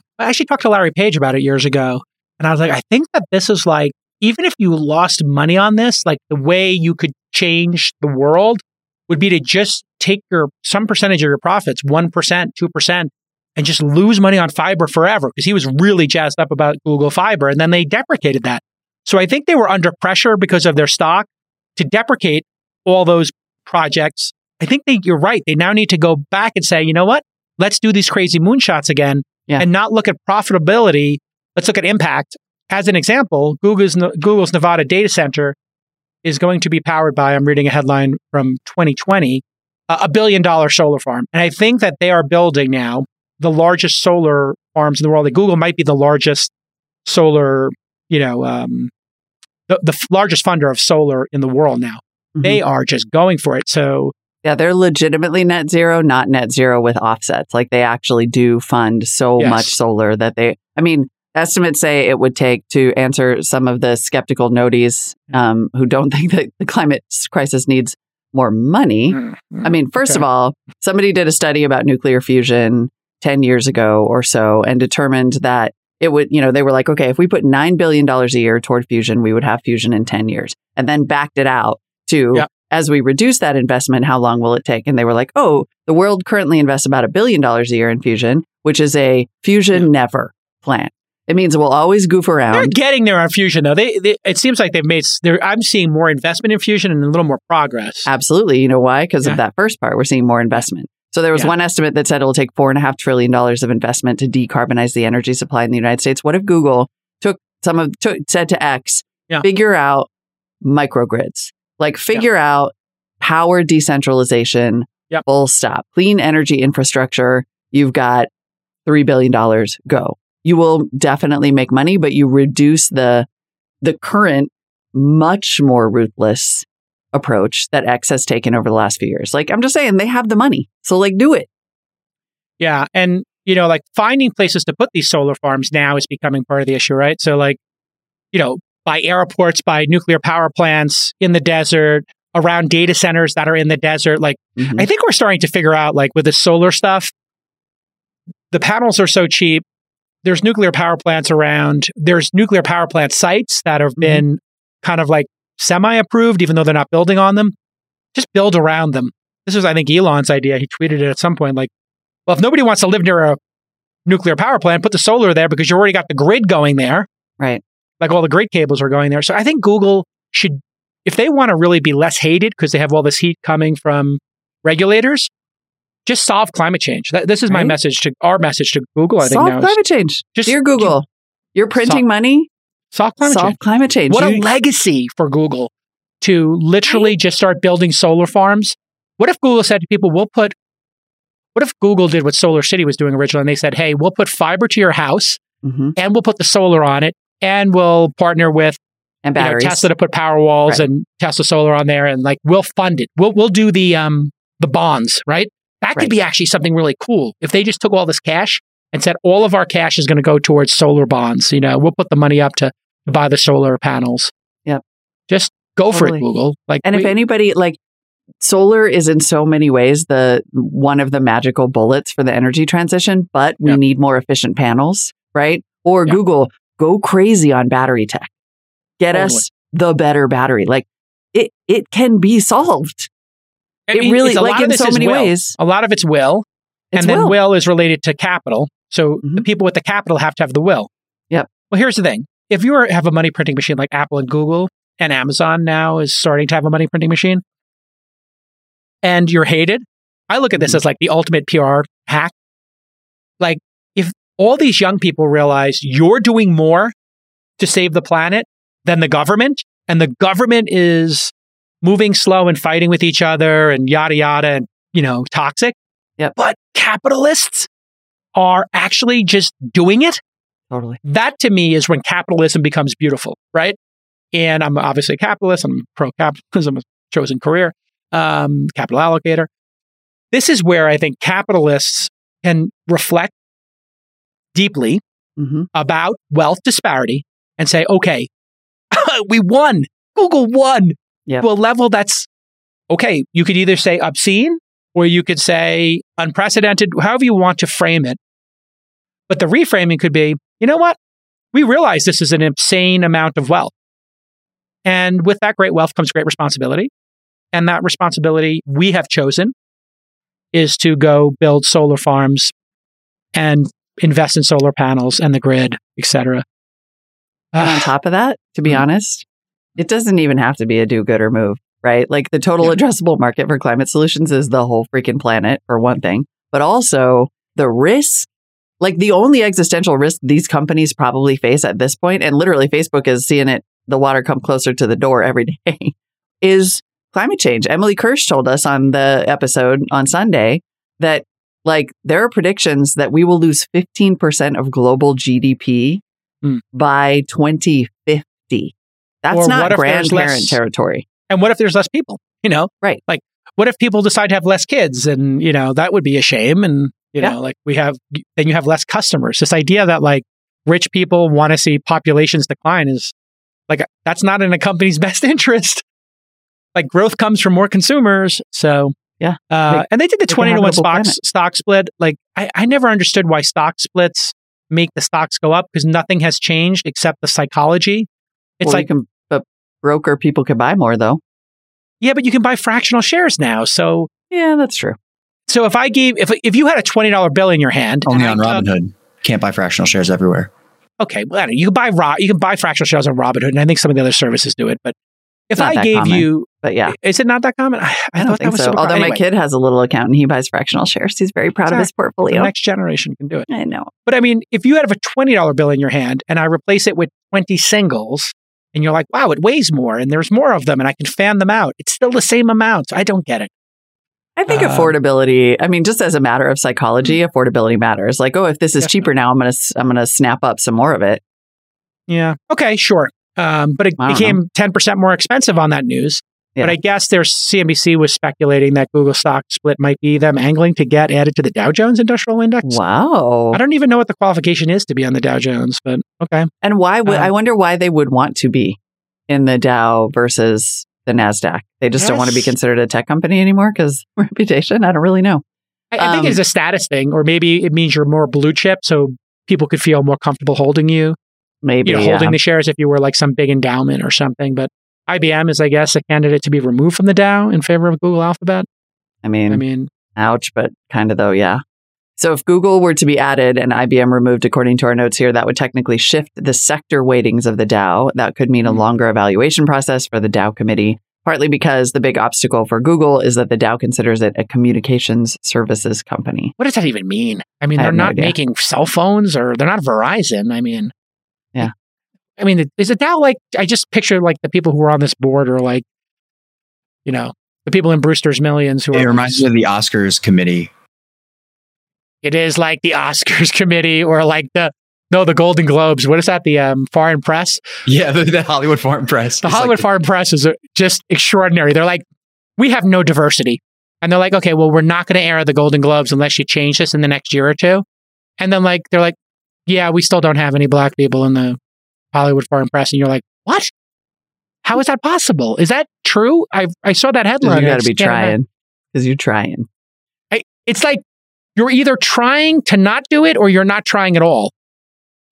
Larry Page about it years ago. And I was like, I think that this is like, even if you lost money on this, like the way you could change the world would be to just take some percentage of your profits, 1%, 2%, and just lose money on fiber forever, because he was really jazzed up about Google Fiber, and then they deprecated that. So I think they were under pressure because of their stock to deprecate all those projects. I think you're right. They now need to go back and say, you know what? Let's do these crazy moonshots again and not look at profitability. Let's look at impact. As an example, Google's Nevada data center is going to be powered by, I'm reading a headline from 2020, a billion-dollar solar farm. And I think that they are building now the largest solar farms in the world. Like Google might be the largest solar, the largest funder of solar in the world now. Mm-hmm. They are just going for it. So yeah, they're legitimately net zero, not net zero with offsets. Like they actually do fund so much solar that estimates say it would take, to answer some of the skeptical noties who don't think that the climate crisis needs more money. First of all, somebody did a study about nuclear fusion 10 years ago or so and determined that it would, they were like, okay, if we put $9 billion a year toward fusion, we would have fusion in 10 years, and then backed it out to, as we reduce that investment, how long will it take? And they were like, oh, the world currently invests about $1 billion a year in fusion, which is a fusion never plan. It means we'll always goof around. They're getting there on fusion, though. It seems like they've made. I'm seeing more investment in fusion and a little more progress. Absolutely. You know why? Because of that first part, we're seeing more investment. So there was one estimate that said it'll take $4.5 trillion of investment to decarbonize the energy supply in the United States. What if Google said to X, figure out microgrids, figure out power decentralization, full stop, clean energy infrastructure. You've got $3 billion. Go. You will definitely make money, but you reduce the current much more ruthless approach that X has taken over the last few years. I'm just saying, they have the money. So do it. Yeah. And, finding places to put these solar farms now is becoming part of the issue, right? So by airports, by nuclear power plants, in the desert, around data centers that are in the desert. I think we're starting to figure out, with the solar stuff, the panels are so cheap. There's nuclear power plants around. There's nuclear power plant sites that have been kind of semi-approved, even though they're not building on them. Just build around them. This was, I think, Elon's idea. He tweeted it at some point, well, if nobody wants to live near a nuclear power plant, put the solar there, because you already got the grid going there. Right. All the grid cables are going there. So I think Google should, if they want to really be less hated, because they have all this heat coming from regulators, just solve climate change. This is my message to our message to Google. I think solve climate change. Just, dear Google, you're printing money. Solve climate change. What a legacy for Google to literally just start building solar farms. What if Google said to people, what if Google did what Solar City was doing originally, and they said, hey, we'll put fiber to your house and we'll put the solar on it, and we'll partner with Tesla to put Powerwalls and Tesla Solar on there, and we'll fund it. We'll do the bonds, right? That could be actually something really cool if they just took all this cash and said, all of our cash is going to go towards solar bonds. We'll put the money up to buy the solar panels. Yep. Just go for it, Google. If anybody, solar is in so many ways one of the magical bullets for the energy transition, but we need more efficient panels, right? Or Google, go crazy on battery tech. Get us the better battery. It can be solved. It really, in so many ways. A lot of it's will. And then will is related to capital. So the people with the capital have to have the will. Yep. Well, here's the thing. If you have a money printing machine like Apple and Google, and Amazon now is starting to have a money printing machine, and you're hated, I look at this as the ultimate PR hack. If all these young people realize you're doing more to save the planet than the government, and the government is moving slow and fighting with each other and yada, yada, and, toxic. Yep. But capitalists are actually just doing it. Totally. That to me is when capitalism becomes beautiful, right? And I'm obviously a capitalist. I'm pro-capitalism, a chosen career, capital allocator. This is where I think capitalists can reflect deeply about wealth disparity and say, okay, we won. Google won. Yep. To a level that's, okay, you could either say obscene, or you could say unprecedented, however you want to frame it. But the reframing could be, you know what? We realize this is an insane amount of wealth. And with that great wealth comes great responsibility. And that responsibility we have chosen. is to go build solar farms and invest in solar panels and the grid, et cetera. On top of that, to be honest, it doesn't even have to be a do-gooder move, right? Like the total addressable market for climate solutions is the whole freaking planet, for one thing, but also the risk. Like the only existential risk these companies probably face at this point, and literally Facebook is seeing it, the water come closer to the door every day, is climate change. Emily Kirsch told us on the episode on Sunday that like there are predictions that we will lose 15% of global GDP by 2050. That's not grandparent territory. And what if there's less people, you know? Right. Like what if people decide to have less kids? And, you know, that would be a shame. And You know, like we have, then you have less customers. This idea that like rich people want to see populations decline is like, that's not in a company's best interest. Like growth comes from more consumers. So, yeah. And they did the 20-to-1 stock split. Like I never understood why stock splits make the stocks go up because nothing has changed except the psychology. It's well, like, but broker people can buy more though. Yeah, but you can buy fractional shares now. So, yeah, that's true. So if I gave, if you had a $20 bill in your hand, only on Robinhood, can't buy fractional shares everywhere. Okay, well, I don't know. You can buy fractional shares on Robinhood, and I think some of the other services do it. But if I gave common, you, but yeah, is it not that common? I don't think so. Although anyway, my kid has a little account and he buys fractional shares, he's very proud of his portfolio. The next generation can do it. I know, but I mean, if you had a $20 bill in your hand and I replace it with 20 singles, and you're like, wow, it weighs more, and there's more of them, and I can fan them out, it's still the same amount. I don't get it. I think affordability, I mean, just as a matter of psychology, affordability matters. Like, oh, if this is cheaper now, I'm going to snap up some more of it. Yeah. Okay, sure. But it became 10% more expensive on that news. Yeah. But I guess there's CNBC was speculating that Google stock split might be them angling to get added to the Dow Jones Industrial Index. Wow. I don't even know what the qualification is to be on the Dow Jones, but okay. And why would I wonder why they would want to be in the Dow versus the NASDAQ. They just don't want to be considered a tech company anymore because reputation. I don't really know. I think it's a status thing, or maybe it means you're more blue chip, so people could feel more comfortable holding you. Maybe holding the shares if you were like some big endowment or something. But IBM is, I guess, a candidate to be removed from the Dow in favor of Google Alphabet. I mean, ouch, but kind of though, yeah. So if Google were to be added and IBM removed, according to our notes here, that would technically shift the sector weightings of the Dow. That could mean a longer evaluation process for the Dow committee, partly because the big obstacle for Google is that the Dow considers it a communications services company. What does that even mean? I mean, they're not making cell phones or they're not Verizon. I mean, yeah. I mean, is the Dow like, I just picture like the people who are on this board are like, you know, the people in Brewster's Millions who are. It reminds me of the Oscars committee. It is like the Oscars committee or like the Golden Globes. What is that? The Foreign Press? Yeah, the Hollywood Foreign Press. The Hollywood Foreign Press is just extraordinary. They're like, we have no diversity. And they're like, okay, well, we're not going to air the Golden Globes unless you change this in the next year or two. And then like, they're like, yeah, we still don't have any black people in the Hollywood Foreign Press. And you're like, what? How is that possible? Is that true? I saw that headline. You got to be trying. Because you're trying. It's like, you're either trying to not do it or you're not trying at all.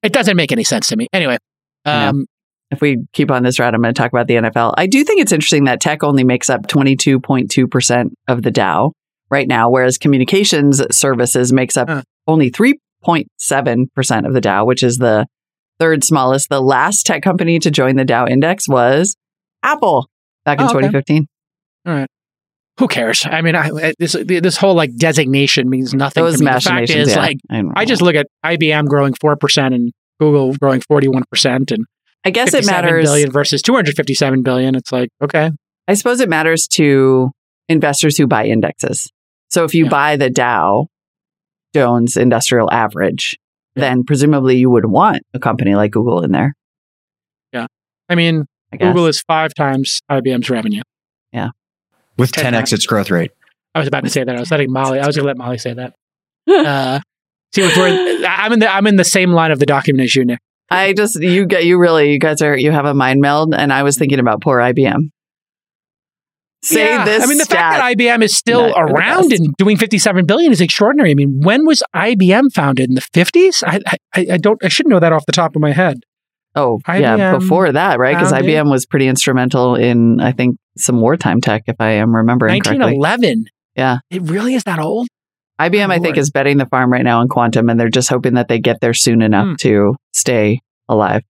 It doesn't make any sense to me. Anyway. If we keep on this route, I'm going to talk about the NFL. I do think it's interesting that tech only makes up 22.2% of the Dow right now, whereas communications services makes up only 3.7% of the Dow, which is the third smallest. The last tech company to join the Dow index was Apple back in 2015. All right. Who cares? I mean, this whole like designation means nothing. Those machinations. The fact is, like, I just look at IBM growing 4% and Google growing 41%, and I guess it matters billion versus 257 billion. It's like, okay, I suppose it matters to investors who buy indexes. So if you buy the Dow Jones Industrial Average, then presumably you would want a company like Google in there. Yeah, I mean, Google is 5 times IBM's revenue. Yeah. With 10x its growth rate. I was about to say that. I was letting Molly. I was going to let Molly say that. See, I'm in the same line of the document as you, Nick. You have a mind meld, and I was thinking about poor IBM. I mean, the fact that IBM is still around and doing 57 billion is extraordinary. I mean, when was IBM founded in the '50s? I should know that off the top of my head. Oh, IBM, yeah, before that, right? Because IBM was pretty instrumental in, I think, some wartime tech, if I am remembering 1911. Correctly. 1911. Yeah. It really is that old? IBM, I think, is betting the farm right now on quantum, and they're just hoping that they get there soon enough to stay alive.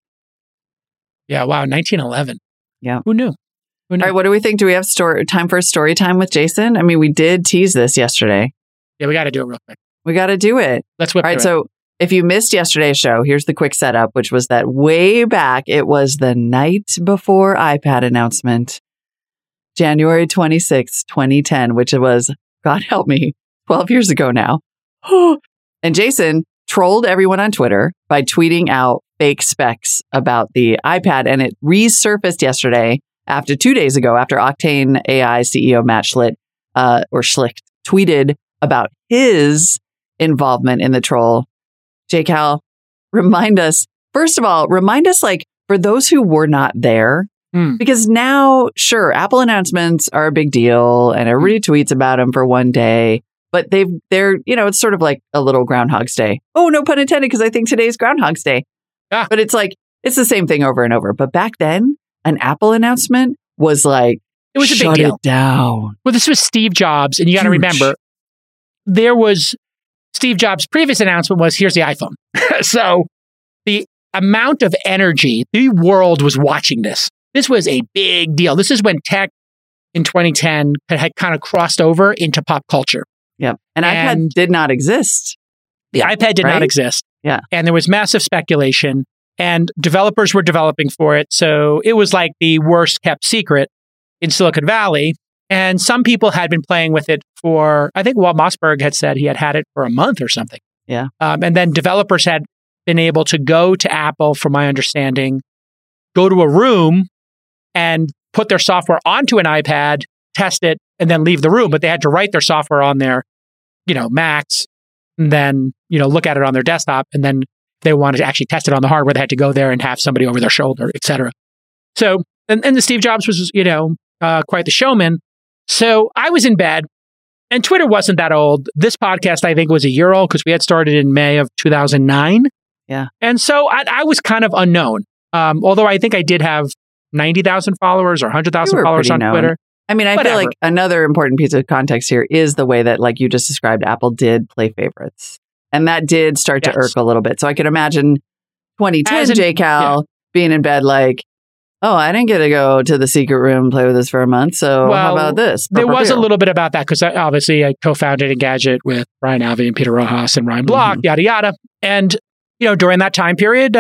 Yeah. Wow. 1911. Yeah. Who knew? All right. What do we think? Do we have time for a story time with Jason? I mean, we did tease this yesterday. Yeah. We got to do it real quick. We got to do it. Let's whip through it. All right. So if you missed yesterday's show, here's the quick setup, which was that way back, it was the night before iPad announcement, January 26, 2010, which was, God help me, 12 years ago now. And Jason trolled everyone on Twitter by tweeting out fake specs about the iPad. And it resurfaced yesterday after 2 days ago, after Octane AI CEO Matt Schlicht, tweeted about his involvement in the troll. Jake Howell, remind us, first of all, like for those who were not there, because now, sure, Apple announcements are a big deal and everybody tweets about them for one day. But they're it's sort of like a little Groundhog's Day. Oh, no pun intended, because I think today's Groundhog's Day. Yeah. But it's like, it's the same thing over and over. But back then, an Apple announcement was like, it was a big deal. Shut it down. Well, this was Steve Jobs. And you got to remember, there was Steve Jobs' previous announcement was, here's the iPhone. So the amount of energy, the world was watching this. This was a big deal. This is when tech in 2010 had kind of crossed over into pop culture. Yeah. And iPad did not exist. The iPad did not exist. Yeah. And there was massive speculation and developers were developing for it. So it was like the worst kept secret in Silicon Valley. And some people had been playing with it for, I think Walt Mossberg had said he had it for a month or something. Yeah. And then developers had been able to go to Apple, from my understanding, go to a room and put their software onto an iPad, test it, and then leave the room. But they had to write their software on their, Macs, and then, look at it on their desktop. And then they wanted to actually test it on the hardware. They had to go there and have somebody over their shoulder, et cetera. So, and the Steve Jobs was, quite the showman. So I was in bed, and Twitter wasn't that old. This podcast, I think, was a year old because we had started in May of 2009. Yeah. And so I was kind of unknown. Although I think I did have 90,000 followers or 100,000 followers on Twitter. I mean, I feel like another important piece of context here is the way that, like you just described, Apple did play favorites. And that did start to irk a little bit. So I could imagine 2010 J-Cal being in bed like, oh, I didn't get to go to the secret room and play with this for a month. So how about this? There was a little bit about that because obviously I co-founded Engadget with Ryan Alvey and Peter Rojas and Ryan Block, yada, yada. And, during that time period,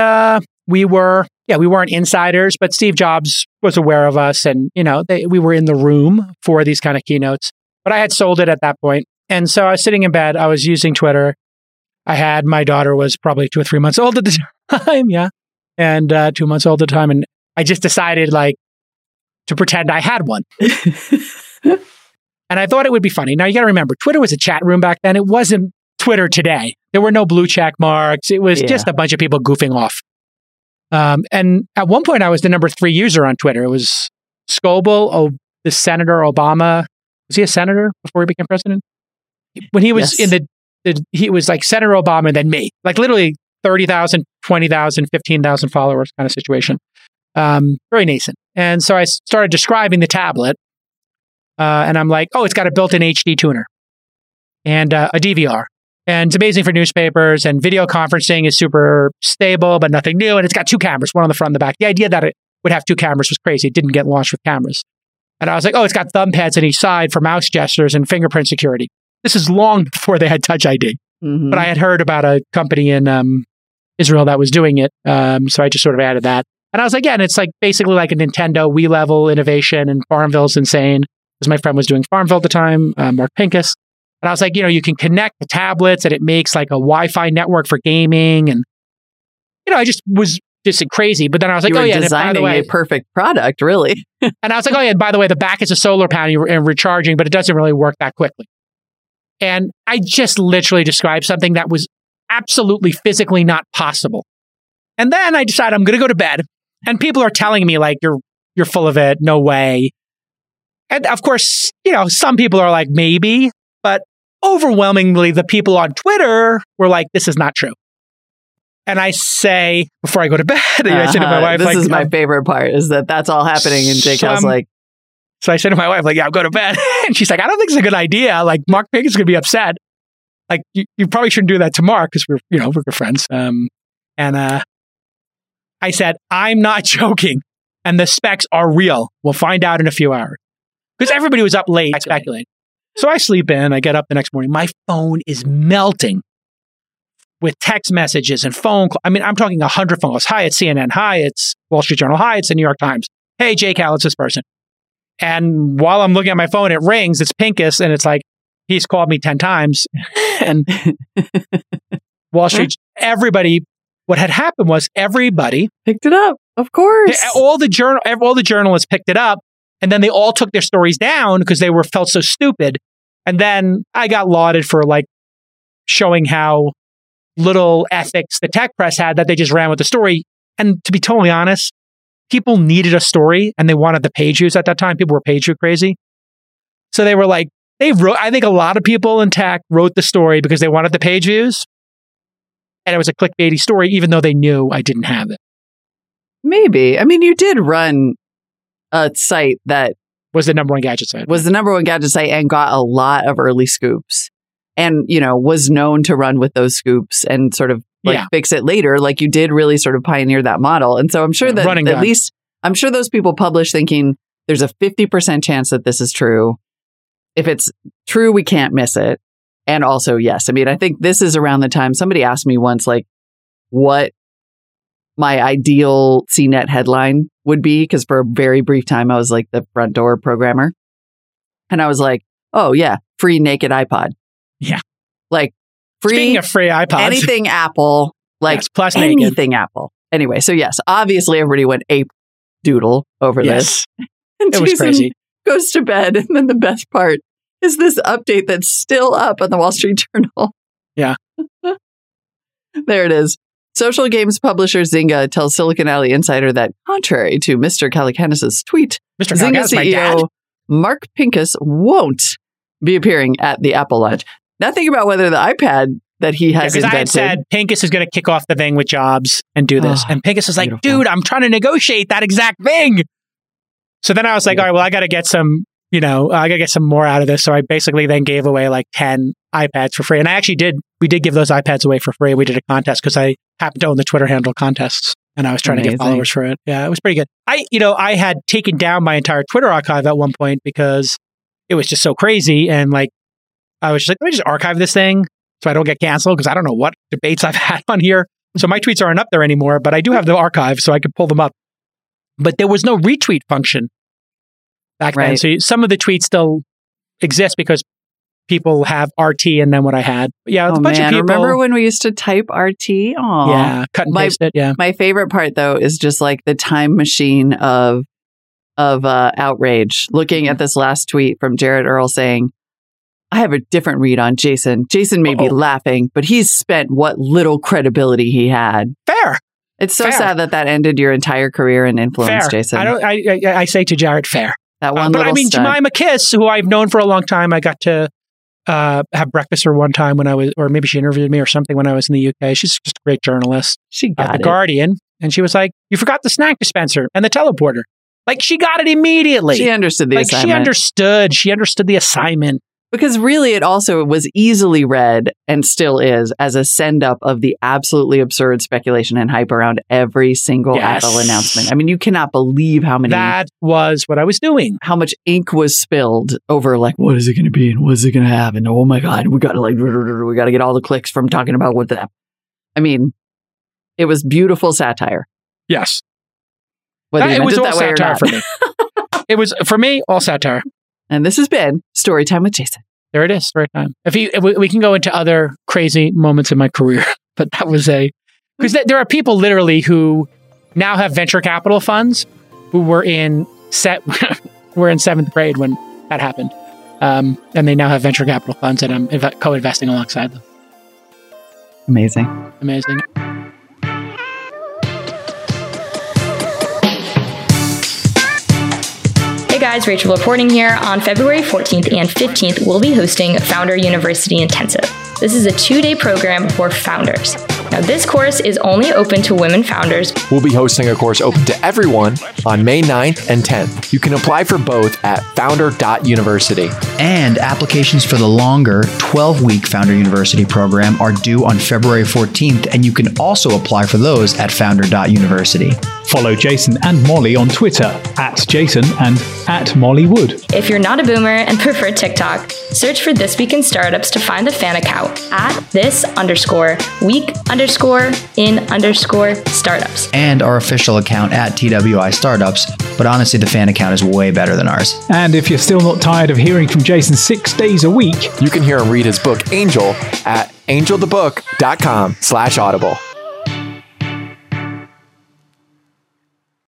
we weren't insiders, but Steve Jobs was aware of us and, we were in the room for these kind of keynotes, but I had sold it at that point. And so I was sitting in bed, I was using Twitter. My daughter was probably 2 or 3 months old at the time. Yeah. And 2 months old at the time. And I just decided to pretend I had one. And I thought it would be funny. Now you got to remember, Twitter was a chat room back then. It wasn't Twitter today. There were no blue check marks. It was just a bunch of people goofing off. And at one point, I was the number 3 user on Twitter. It was Scoble, the Senator Obama. Was he a senator before he became president? When he was in he was like Senator Obama and then me. Like literally 30,000, 20,000, 15,000 followers kind of situation. Very nascent. And so I started describing the tablet. And I'm like, it's got a built-in HD tuner and a DVR. And it's amazing for newspapers, and video conferencing is super stable, but nothing new. And it's got 2 cameras, one on the front and the back. The idea that it would have 2 cameras was crazy. It didn't get launched with cameras. And I was like, it's got thumb pads on each side for mouse gestures and fingerprint security. This is long before they had Touch ID. Mm-hmm. But I had heard about a company in Israel that was doing it. So I just sort of added that. And I was like, and it's like basically like a Nintendo Wii level innovation, and Farmville's insane. Because my friend was doing Farmville at the time, Mark Pincus. And I was like, you can connect the tablets and it makes like a Wi-Fi network for gaming. And, I just was just crazy. But then I was like, designing a perfect product, really. And I was like, and by the way, the back is a solar panel and recharging, but it doesn't really work that quickly. And I just literally described something that was absolutely physically not possible. And then I decided I'm going to go to bed. And people are telling me like, you're full of it. No way. And of course, some people are like, maybe. But overwhelmingly, the people on Twitter were like, this is not true. And I say, before I go to bed, I say to my wife, this is my favorite part, is that's all happening. And Jake Howell's like, So I said to my wife, like, yeah, I'll go to bed. And she's like, I don't think it's a good idea. Like, Mark Pink is going to be upset. Like, you probably shouldn't do that to Mark because we're good friends. I said, I'm not joking. And the specs are real. We'll find out in a few hours. Because everybody was up late speculating. So I sleep in. I get up the next morning. My phone is melting with text messages and phone calls. I mean, I'm talking 100 phone calls. Hi, it's CNN. Hi, it's Wall Street Journal. Hi, it's the New York Times. Hey, Jay Cal, it's this person. And while I'm looking at my phone, it rings. It's Pincus, and it's like, he's called me 10 times. And Wall Street, everybody, what had happened was everybody picked it up. Of course. All the journalists picked it up, and then they all took their stories down because they felt so stupid. And then I got lauded for like showing how little ethics the tech press had, that they just ran with the story. And to be totally honest, people needed a story and they wanted the page views at that time. People were page view crazy. So they were like, I think a lot of people in tech wrote the story because they wanted the page views. And it was a clickbaity story, even though they knew I didn't have it. Maybe. I mean, you did run a site that was the number one gadget site. Was the number one gadget site and got a lot of early scoops and, was known to run with those scoops and sort of fix it later. Like, you did really sort of pioneer that model. And so I'm sure that I'm sure those people publish thinking there's a 50% chance that this is true. If it's true, we can't miss it. And also, yes, I mean, I think this is around the time somebody asked me once, like, what my ideal CNET headline would be, because for a very brief time, I was like the front door programmer. And I was like, oh, yeah, free naked iPod. Yeah. Like, speaking of free iPods. Anything Apple. Like, yes, plus anything naked. Apple. Anyway, so yes, obviously everybody went ape doodle over this. And it was crazy. Goes to bed. And then the best part is this update that's still up on the Wall Street Journal. Yeah. There it is. Social games publisher Zynga tells Silicon Alley Insider that, contrary to Mr. Calacanis' tweet, Mr. Zynga CEO Mark Pincus won't be appearing at the Apple launch. Nothing about whether the iPad that he has invented. Because I had said Pincus is going to kick off the thing with Jobs and do this. And Pincus is like, beautiful. Dude, I'm trying to negotiate that exact thing. So then I was like, all right, well, I got to get some, I got to get some more out of this. So I basically then gave away like 10 iPads for free. And I actually we did give those iPads away for free. We did a contest because I happened to own the Twitter handle contests and I was trying to get followers for it. Yeah, it was pretty good. I had taken down my entire Twitter archive at one point because it was just so crazy. And like, I was just like, let me just archive this thing so I don't get canceled, because I don't know what debates I've had on here. So my tweets aren't up there anymore, but I do have the archive so I can pull them up. But there was no retweet function back then. So some of the tweets still exist because people have RT and then what I had. But yeah, a bunch of people. Remember when we used to type RT? Aww. Yeah, cut and paste it. Yeah. My favorite part, though, is just like the time machine of outrage. Looking at this last tweet from Jared Earl saying, I have a different read on Jason. Jason may be laughing, but he's spent what little credibility he had. Fair. It's so sad that ended your entire career and influence, fair. Jason. I say to Jared, fair. That one little stunt. Jemima Kiss, who I've known for a long time, I got to have breakfast with her one time when I was, or maybe she interviewed me or something when I was in the UK. She's just a great journalist. She got The Guardian. And she was like, you forgot the snack dispenser and the teleporter. Like, she got it immediately. She understood the assignment. She understood the assignment. Because really, it also was easily read, and still is, as a send-up of the absolutely absurd speculation and hype around every single Apple announcement. I mean, you cannot believe how many... That was what I was doing. How much ink was spilled over, like, what is it going to be, and what is it going to have, and oh my God, we got to get all the clicks from talking about what the... I mean, it was beautiful satire. Yes. It was all satire for me. It was, for me, all satire. And this has been Story Time with Jason. There it is, Story Time. We can go into other crazy moments in my career, but that was because there are people literally who now have venture capital funds who were in seventh grade when that happened, and they now have venture capital funds, and I'm co-investing alongside them. Amazing. Hey guys, Rachel reporting here. On February 14th and 15th, we'll be hosting Founder University Intensive. This is a 2-day program for founders. Now, This course is only open to women founders. We'll be hosting a course open to everyone on May 9th and 10th. You can apply for both at founder.university. And applications for the longer 12-week Founder University program are due on February 14th, and you can also apply for those at founder.university. Follow Jason and Molly on Twitter @Jason and @MollyWood. If you're not a boomer and prefer TikTok, search for This Week in Startups to find the fan account @this_week_in_startups. And our official account @TWI Startups. But honestly, the fan account is way better than ours. And if you're still not tired of hearing from Jason 6 days a week, you can hear him read his book, Angel, at angelthebook.com/audible.